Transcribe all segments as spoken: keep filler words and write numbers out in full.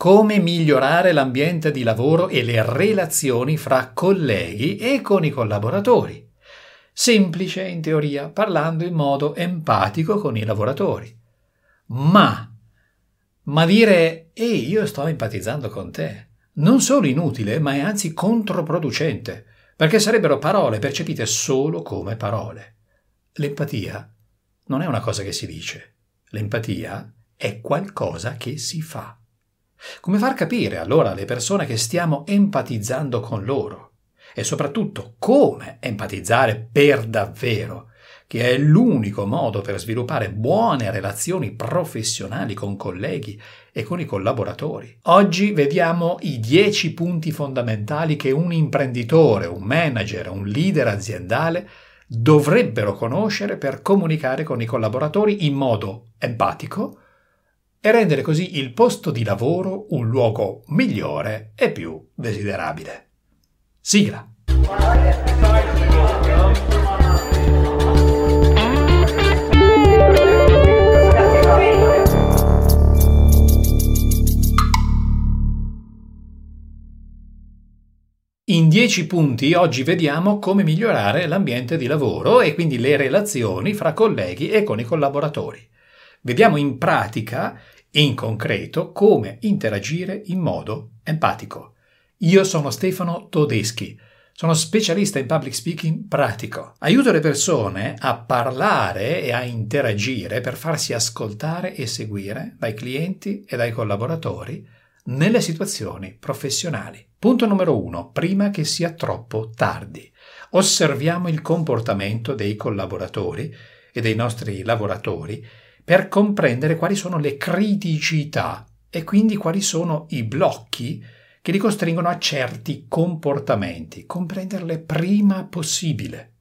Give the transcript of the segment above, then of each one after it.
Come migliorare l'ambiente di lavoro e le relazioni fra colleghi e con i collaboratori. Semplice in teoria, parlando in modo empatico con i lavoratori. Ma, ma dire «Ehi, io sto empatizzando con te» non solo inutile, ma è anzi controproducente, perché sarebbero parole percepite solo come parole. L'empatia non è una cosa che si dice. L'empatia è qualcosa che si fa. Come far capire allora alle persone che stiamo empatizzando con loro? E soprattutto come empatizzare per davvero, che è l'unico modo per sviluppare buone relazioni professionali con colleghi e con i collaboratori. Oggi vediamo i dieci punti fondamentali che un imprenditore, un manager, un leader aziendale dovrebbero conoscere per comunicare con i collaboratori in modo empatico e rendere così il posto di lavoro un luogo migliore e più desiderabile. Sigla! In dieci punti oggi vediamo come migliorare l'ambiente di lavoro e quindi le relazioni fra colleghi e con i collaboratori. Vediamo in pratica, in concreto, come interagire in modo empatico. Io sono Stefano Todeschi, sono specialista in public speaking pratico. Aiuto le persone a parlare e a interagire per farsi ascoltare e seguire dai clienti e dai collaboratori nelle situazioni professionali. Punto numero uno. Prima che sia troppo tardi. Osserviamo il comportamento dei collaboratori e dei nostri lavoratori per comprendere quali sono le criticità e quindi quali sono i blocchi che li costringono a certi comportamenti. Comprenderle prima possibile.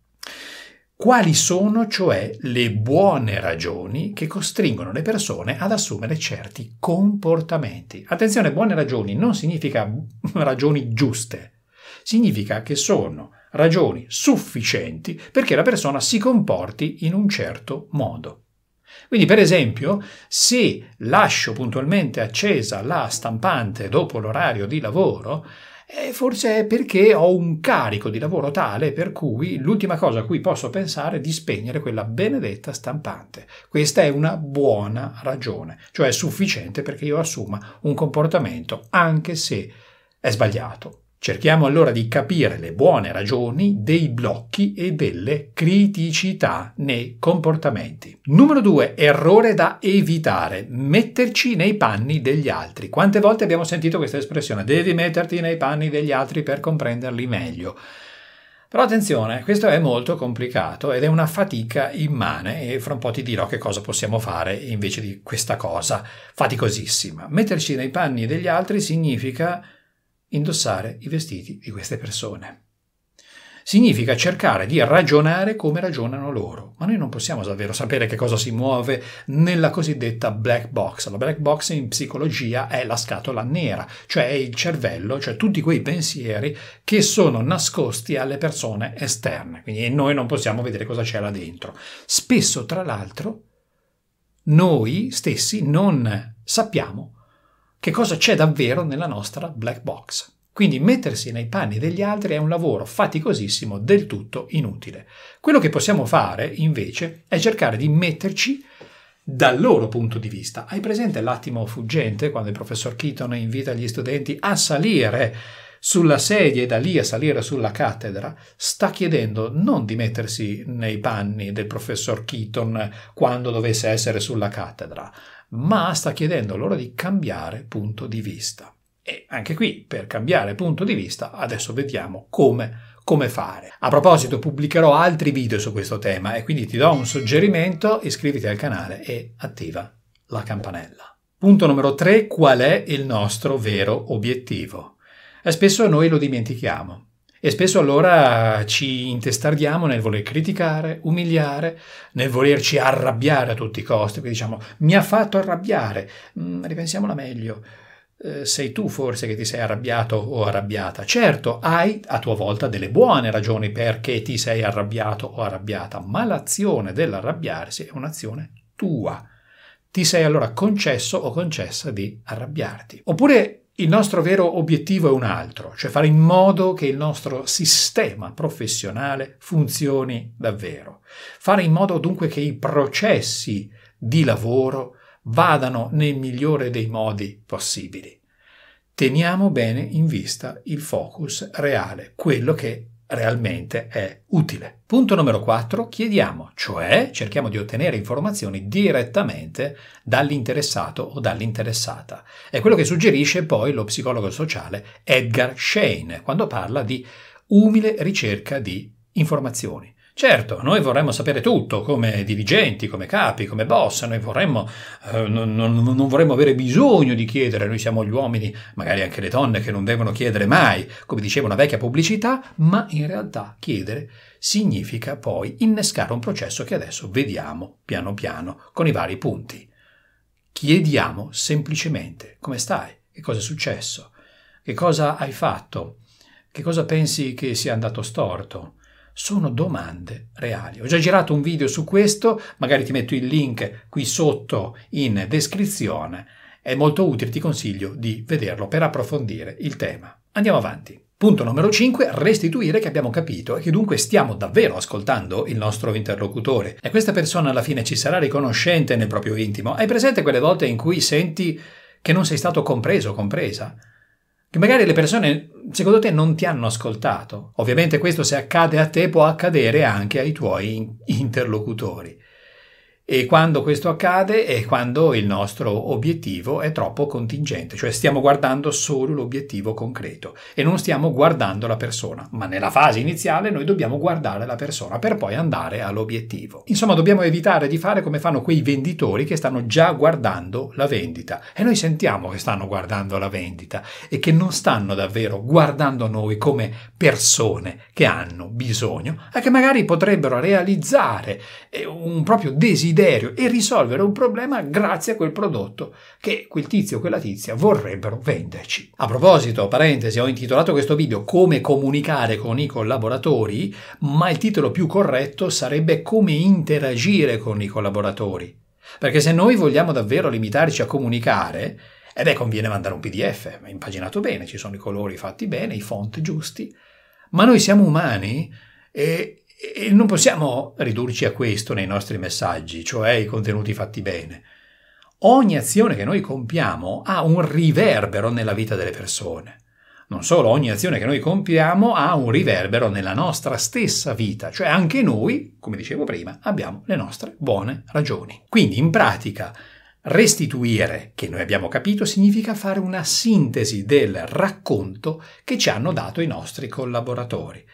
Quali sono, cioè, le buone ragioni che costringono le persone ad assumere certi comportamenti? Attenzione, buone ragioni non significa ragioni giuste, significa che sono ragioni sufficienti perché la persona si comporti in un certo modo. Quindi, per esempio, se lascio puntualmente accesa la stampante dopo l'orario di lavoro, E forse è perché ho un carico di lavoro tale per cui l'ultima cosa a cui posso pensare è di spegnere quella benedetta stampante. Questa è una buona ragione, cioè è sufficiente perché io assuma un comportamento anche se è sbagliato. Cerchiamo allora di capire le buone ragioni dei blocchi e delle criticità nei comportamenti. Numero due. Errore da evitare. Metterci nei panni degli altri. Quante volte abbiamo sentito questa espressione? Devi metterti nei panni degli altri per comprenderli meglio. Però attenzione, questo è molto complicato ed è una fatica immane e fra un po' ti dirò che cosa possiamo fare invece di questa cosa faticosissima. Metterci nei panni degli altri significa indossare i vestiti di queste persone. Significa cercare di ragionare come ragionano loro, ma noi non possiamo davvero sapere che cosa si muove nella cosiddetta black box. La black box in psicologia è la scatola nera, cioè il cervello, cioè tutti quei pensieri che sono nascosti alle persone esterne, quindi noi non possiamo vedere cosa c'è là dentro. Spesso, tra l'altro, noi stessi non sappiamo che cosa c'è davvero nella nostra black box. Quindi mettersi nei panni degli altri è un lavoro faticosissimo, del tutto inutile. Quello che possiamo fare, invece, è cercare di metterci dal loro punto di vista. Hai presente l'attimo fuggente, quando il professor Keaton invita gli studenti a salire sulla sedia e da lì a salire sulla cattedra? Sta chiedendo non di mettersi nei panni del professor Keaton quando dovesse essere sulla cattedra, ma sta chiedendo loro di cambiare punto di vista. E anche qui, per cambiare punto di vista, adesso vediamo come, come fare. A proposito, pubblicherò altri video su questo tema e quindi ti do un suggerimento, iscriviti al canale e attiva la campanella. Punto numero tre. Qual è il nostro vero obiettivo? E spesso noi lo dimentichiamo. E spesso allora ci intestardiamo nel voler criticare, umiliare, nel volerci arrabbiare a tutti i costi, quindi diciamo mi ha fatto arrabbiare, mm, ripensiamola meglio, eh, sei tu forse che ti sei arrabbiato o arrabbiata. Certo, hai a tua volta delle buone ragioni perché ti sei arrabbiato o arrabbiata, ma l'azione dell'arrabbiarsi è un'azione tua. ti sei allora concesso o concessa di arrabbiarti. Oppure il nostro vero obiettivo è un altro, cioè fare in modo che il nostro sistema professionale funzioni davvero. Fare in modo dunque che i processi di lavoro vadano nel migliore dei modi possibili. Teniamo bene in vista il focus reale, quello che realmente è utile. Punto numero quattro, chiediamo, cioè cerchiamo di ottenere informazioni direttamente dall'interessato o dall'interessata. È quello che suggerisce poi lo psicologo sociale Edgar Schein quando parla di umile ricerca di informazioni. Certo, noi vorremmo sapere tutto, come dirigenti, come capi, come boss, noi vorremmo, eh, non, non, non vorremmo avere bisogno di chiedere, noi siamo gli uomini, magari anche le donne, che non devono chiedere mai, come diceva una vecchia pubblicità, ma in realtà chiedere significa poi innescare un processo che adesso vediamo piano piano con i vari punti. Chiediamo semplicemente come stai, che cosa è successo, che cosa hai fatto, che cosa pensi che sia andato storto. Sono domande reali. Ho già girato un video su questo, magari ti metto il link qui sotto in descrizione. È molto utile, ti consiglio di vederlo per approfondire il tema. Andiamo avanti. Punto numero cinque, restituire che abbiamo capito e che dunque stiamo davvero ascoltando il nostro interlocutore. E questa persona alla fine ci sarà riconoscente nel proprio intimo. Hai presente quelle volte in cui senti che non sei stato compreso o compresa? Che magari le persone, secondo te, non ti hanno ascoltato. Ovviamente questo, se accade a te, può accadere anche ai tuoi interlocutori. E quando questo accade è quando il nostro obiettivo è troppo contingente, cioè stiamo guardando solo l'obiettivo concreto e non stiamo guardando la persona, ma nella fase iniziale noi dobbiamo guardare la persona per poi andare all'obiettivo. Insomma, dobbiamo evitare di fare come fanno quei venditori che stanno già guardando la vendita e noi sentiamo che stanno guardando la vendita e che non stanno davvero guardando noi come persone che hanno bisogno e che magari potrebbero realizzare un proprio desiderio e risolvere un problema grazie a quel prodotto che quel tizio o quella tizia vorrebbero venderci. A proposito, parentesi, ho intitolato questo video "Come comunicare con i collaboratori", ma il titolo più corretto sarebbe "Come interagire con i collaboratori". Perché se noi vogliamo davvero limitarci a comunicare, eh beh, conviene mandare un P D F, impaginato bene, ci sono i colori fatti bene, i font giusti, ma noi siamo umani e E non possiamo ridurci a questo nei nostri messaggi, cioè i contenuti fatti bene. Ogni azione che noi compiamo ha un riverbero nella vita delle persone. Non solo, ogni azione che noi compiamo ha un riverbero nella nostra stessa vita, cioè anche noi, come dicevo prima, abbiamo le nostre buone ragioni. Quindi, in pratica, restituire che noi abbiamo capito significa fare una sintesi del racconto che ci hanno dato i nostri collaboratori,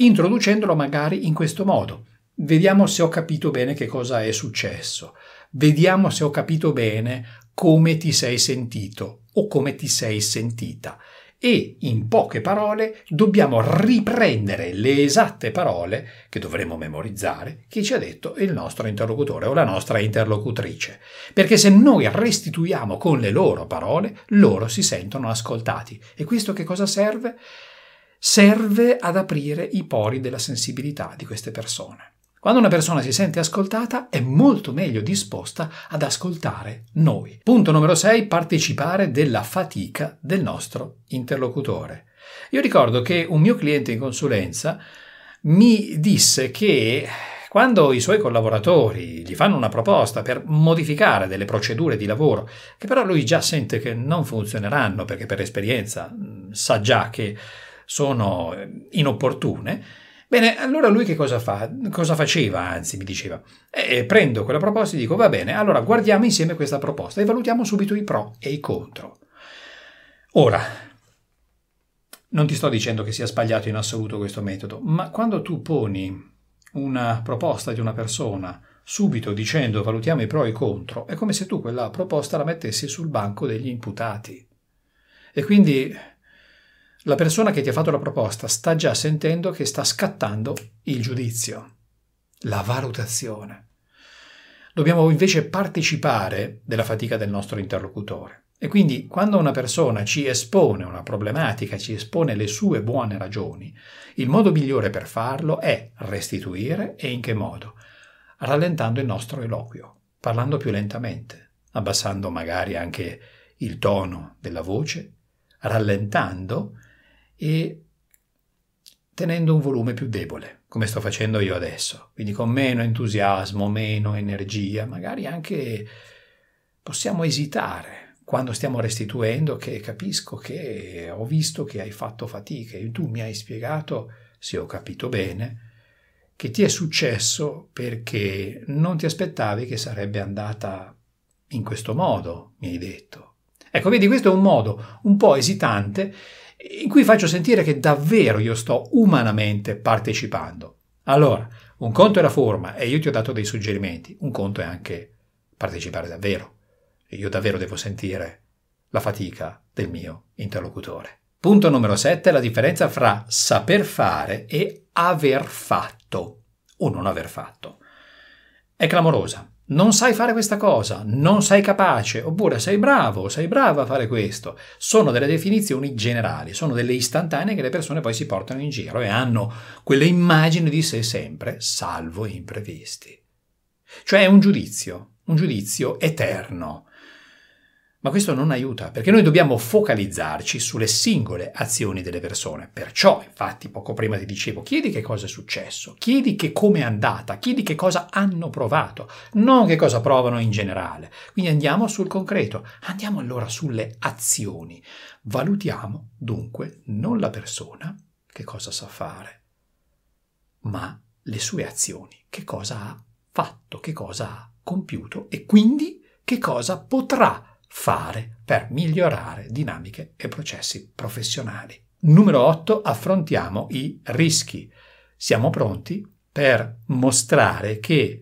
introducendolo magari in questo modo. Vediamo se ho capito bene che cosa è successo. Vediamo se ho capito bene come ti sei sentito o come ti sei sentita. E in poche parole dobbiamo riprendere le esatte parole che dovremo memorizzare che ci ha detto il nostro interlocutore o la nostra interlocutrice, perché se noi restituiamo con le loro parole, loro si sentono ascoltati. E questo che cosa serve? Serve ad aprire i pori della sensibilità di queste persone. Quando una persona si sente ascoltata è molto meglio disposta ad ascoltare noi. Punto numero sei, partecipare della fatica del nostro interlocutore. Io ricordo che un mio cliente in consulenza mi disse che quando i suoi collaboratori gli fanno una proposta per modificare delle procedure di lavoro, che però lui già sente che non funzioneranno perché per esperienza sa già che sono inopportune, bene, allora lui che cosa fa? Cosa faceva, anzi, mi diceva? Eh, prendo quella proposta e dico, va bene, allora guardiamo insieme questa proposta e valutiamo subito i pro e i contro. Ora, non ti sto dicendo che sia sbagliato in assoluto questo metodo, ma quando tu poni una proposta di una persona subito dicendo valutiamo i pro e i contro, è come se tu quella proposta la mettessi sul banco degli imputati. E quindi la persona che ti ha fatto la proposta sta già sentendo che sta scattando il giudizio, la valutazione. Dobbiamo invece partecipare della fatica del nostro interlocutore. E quindi quando una persona ci espone una problematica, ci espone le sue buone ragioni, il modo migliore per farlo è restituire, e in che modo? Rallentando il nostro eloquio, parlando più lentamente, abbassando magari anche il tono della voce, rallentando e tenendo un volume più debole, come sto facendo io adesso. Quindi con meno entusiasmo, meno energia, magari anche possiamo esitare quando stiamo restituendo, che capisco che ho visto che hai fatto fatica e tu mi hai spiegato, se ho capito bene, che ti è successo perché non ti aspettavi che sarebbe andata in questo modo, mi hai detto. Ecco, vedi, questo è un modo un po' esitante in cui faccio sentire che davvero io sto umanamente partecipando. Allora, un conto è la forma e io ti ho dato dei suggerimenti, un conto è anche partecipare davvero. Io davvero devo sentire la fatica del mio interlocutore. Punto numero sette, la differenza fra saper fare e aver fatto o non aver fatto. È clamorosa. Non sai fare questa cosa, non sei capace, oppure sei bravo, sei brava a fare questo. Sono delle definizioni generali, sono delle istantanee che le persone poi si portano in giro e hanno quelle immagini di sé sempre, salvo imprevisti. Cioè è un giudizio, un giudizio eterno. Ma questo non aiuta, perché noi dobbiamo focalizzarci sulle singole azioni delle persone. Perciò, infatti, poco prima ti dicevo, chiedi che cosa è successo, chiedi che come è andata, chiedi che cosa hanno provato, non che cosa provano in generale. Quindi andiamo sul concreto, andiamo allora sulle azioni. Valutiamo, dunque, non la persona, che cosa sa fare, ma le sue azioni, che cosa ha fatto, che cosa ha compiuto e quindi che cosa potrà fare per migliorare dinamiche e processi professionali. Numero otto, affrontiamo i rischi. Siamo pronti per mostrare che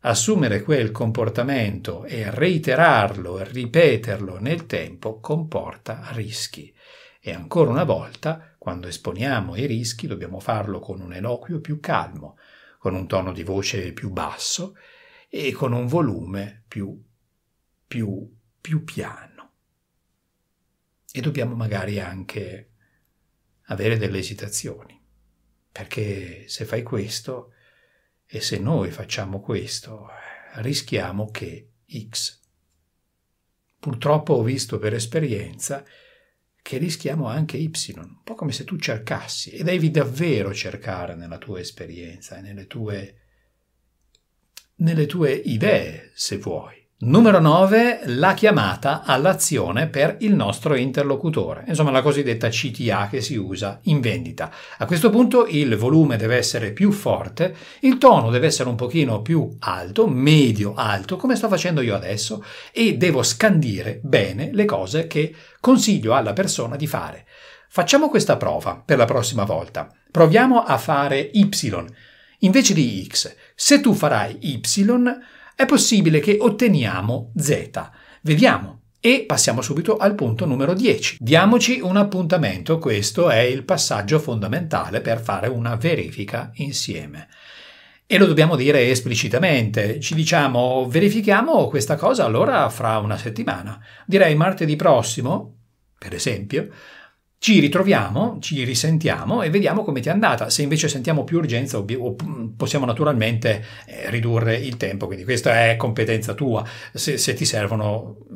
assumere quel comportamento e reiterarlo e ripeterlo nel tempo comporta rischi. E ancora una volta, quando esponiamo i rischi, dobbiamo farlo con un eloquio più calmo, con un tono di voce più basso e con un volume più più più piano. E dobbiamo magari anche avere delle esitazioni, perché se fai questo e se noi facciamo questo rischiamo che X. Purtroppo ho visto per esperienza che rischiamo anche Y, un po' come se tu cercassi, e devi davvero cercare nella tua esperienza e nelle tue nelle tue idee, se vuoi. Numero nove, la chiamata all'azione per il nostro interlocutore, insomma la cosiddetta C T A che si usa in vendita. A questo punto il volume deve essere più forte, il tono deve essere un pochino più alto, medio-alto, come sto facendo io adesso, e devo scandire bene le cose che consiglio alla persona di fare. Facciamo questa prova per la prossima volta. Proviamo a fare Y invece di X. Se tu farai Y, è possibile che otteniamo Z. Vediamo e passiamo subito al punto numero dieci. Diamoci un appuntamento, questo è il passaggio fondamentale per fare una verifica insieme. E lo dobbiamo dire esplicitamente, ci diciamo verifichiamo questa cosa allora fra una settimana. Direi martedì prossimo, per esempio, ci ritroviamo, ci risentiamo e vediamo come ti è andata. Se invece sentiamo più urgenza, possiamo naturalmente ridurre il tempo, quindi questa è competenza tua. Se, se ti servono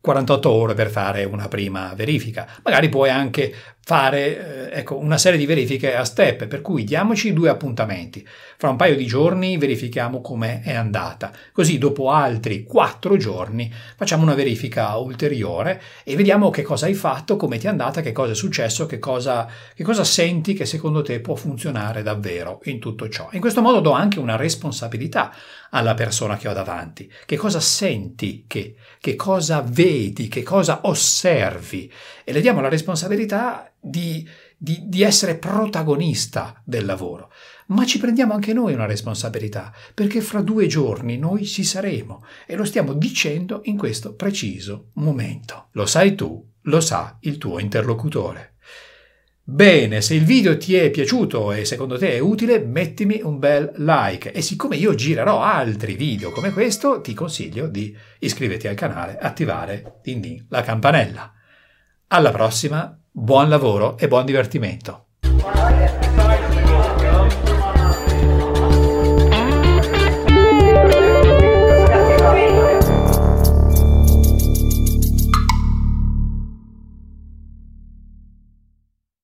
quarantotto ore per fare una prima verifica, magari puoi anche fare ecco, una serie di verifiche a step, per cui diamoci due appuntamenti. Fra un paio di giorni verifichiamo come è andata, così dopo altri quattro giorni facciamo una verifica ulteriore e vediamo che cosa hai fatto, come ti è andata, che cosa è successo, che cosa, che cosa senti che secondo te può funzionare davvero in tutto ciò. In questo modo do anche una responsabilità alla persona che ho davanti. Che cosa senti, che, che cosa vedi, che cosa osservi, e le diamo la responsabilità Di, di, di essere protagonista del lavoro, ma ci prendiamo anche noi una responsabilità, perché fra due giorni noi ci saremo e lo stiamo dicendo in questo preciso momento. Lo sai tu, lo sa il tuo interlocutore. Bene, se il video ti è piaciuto e secondo te è utile, mettimi un bel like, e siccome io girerò altri video come questo, ti consiglio di iscriverti al canale, attivare din din la campanella. Alla prossima. Buon lavoro e buon divertimento!